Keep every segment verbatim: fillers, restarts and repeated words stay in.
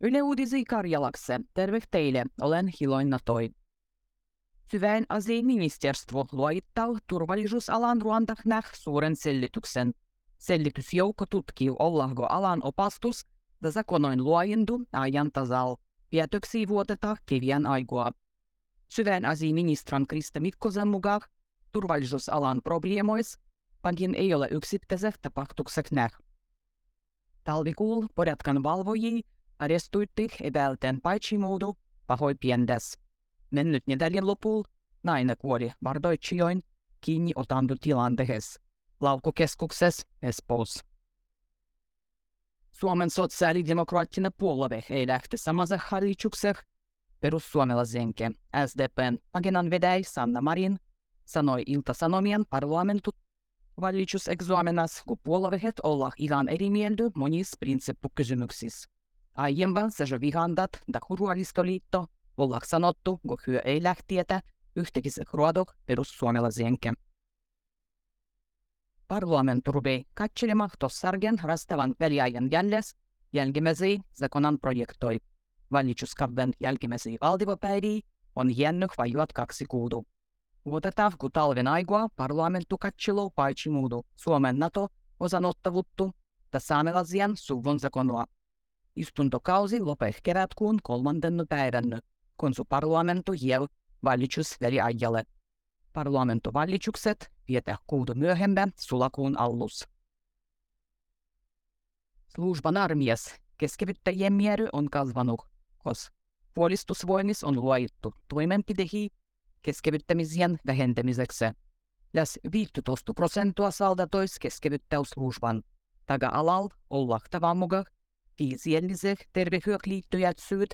Yle Uutisi Karjalakse, terve teille, olen Hiloin Natoi. Syväin aseiministerstvo luokittaa turvallisuusalan ruoantahnäh suuren sellityksen. Sellitysjoukko tutkii, ollaanko alan opastus ja zakonoin luojendu ajan tasal. Päätöksiä vuotetaan kevään aikaa. Syväin aseiministran Krista Mikkosen mukaan turvallisuusalan probleemois pankin ei ole yksittäiseh tapahtukset näh. Talvikuul porjatkan valvojii arrestuittih epäilten paitsimoudu pahoipiendes. Mennyt nedäljen lopul nainen kuoli vardoitsijoin kiinni otandu tilantehes. Laukukeskuksessa Espoossa. Suomen Sosiaalidemokraattinen Puolue ei lähti samansa hallitukseen perussuomalaisenke. S D P:n agendanvedäjä Sanna Marin sanoi Ilta-Sanomien parlamentuvalituseksuaminassa, kun puolueet ollaan ihan eri mieltä monissa prinsippukysymyksissä. Aiemmin sekä vihandat ja Hurualistoliitto ollaan sanottu, kun hyö ei lähtietä yhtäkisek ruodok perussuomalaisenke. Parlament ruvei katselemaan sargen rastavan väliajan jälles jälkimmäisiä zakonan projektoi. Valitsuskauden jälkimmäisiä valtiopäiriä on jäänyt vajuat kaksi kuudu. Vuotetaan, kun talven aikaa parlamenttu katseluu paitsi muudu Suomen NATO osanottavuutta ja saamelaisien suvun zakonoa. Istuntokausi lopee kerätkuun kolmantenu päivänny, kun su parlamentu jäl valitsus väliajalle. Parlamentovalitukset vietää kuudu myöhemmin sulakuun allus. Služban armias keskivittäjien miery on kasvanut, koska puolistusvoimis on luoittu toimenpidehi keskivittämisien vähentämiseksi. Läs viisitoista prosentua saldatois keskivittäy služban. Taga-alal on lahtavan mukaan fiisiellisek tervehyök liittyjät syyt,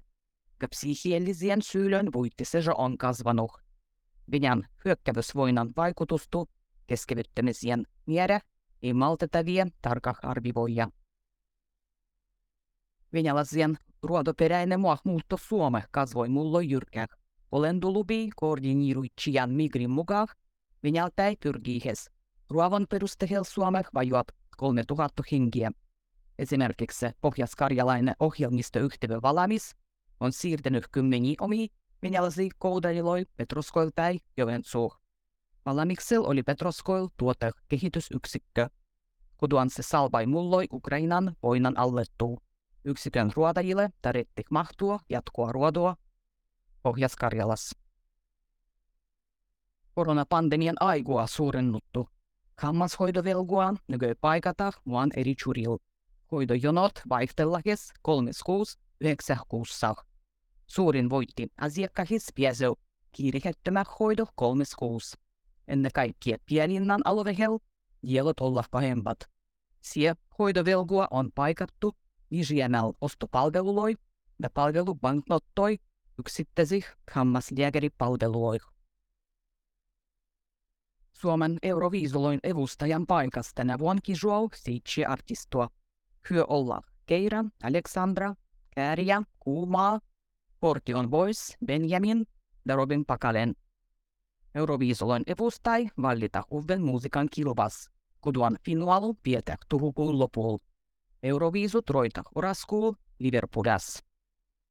ja psyhiellisien syylön voittiseja on kasvanut. Venäjän hyökkäysvoiman vaikutustu keskivittämisien määrä ei maltettavia tarkkaan arvivoja. Venäläisen ruodoperäinen maahanmuutto Suomeen kasvoi mulloi jyrkää. Olendolubi koordiniiruitsijan Migrin mukaan Venäjältä ei pyrkiihes. Ruoan perustehel Suomeen vajuat kolmetuhatta henkiä. Esimerkiksi pohjoiskarjalainen ohjelmistoyhtiö Valamis on siirtänyt kymmeniä omia venäläisiä koudaliloi Petrozkoil tai Joensuu. Valamiksel oli Petrozkoil tuotekehitysyksikkö. Kuduan se salvai mulloi Ukrainan voinan allettuu. Yksikön ruodajille tarvittiin mahtua jatkoa ruodua Pohjois-Karjalas. Koronapandemian aikua suurennuttu. Hammashoidovelguaan näköi paikata muan eri churil. Hoidojonot vaihtellahes kolmeskuus yhdeksäskuussa. Suurin voitti asiakkahis pääsy kiirehettömän hoidon kolmes kuusi. Ennen kaikkea Pialinnan aluehel dielot olla pahempat. Sie hoidovelgua on paikattu viisienäl ostopalveluloi ja palvelubanknottoi yksittäisih hammaslääkäripalveluloi. Suomen Euroviisuloin evustajan paikas tänä vuonna kijuau seitsi artistua. Hyö olla Keira, Aleksandra, Kääriä, Kuumaa, Portion Boys, Benjamin ja Robin Pakalen. Euroviisuloin evustai vallita uuden musiikan kilvas, kuduan finalu pietä tuhukuun lopuun. Euroviisut roita oraskuun Liverpoolas.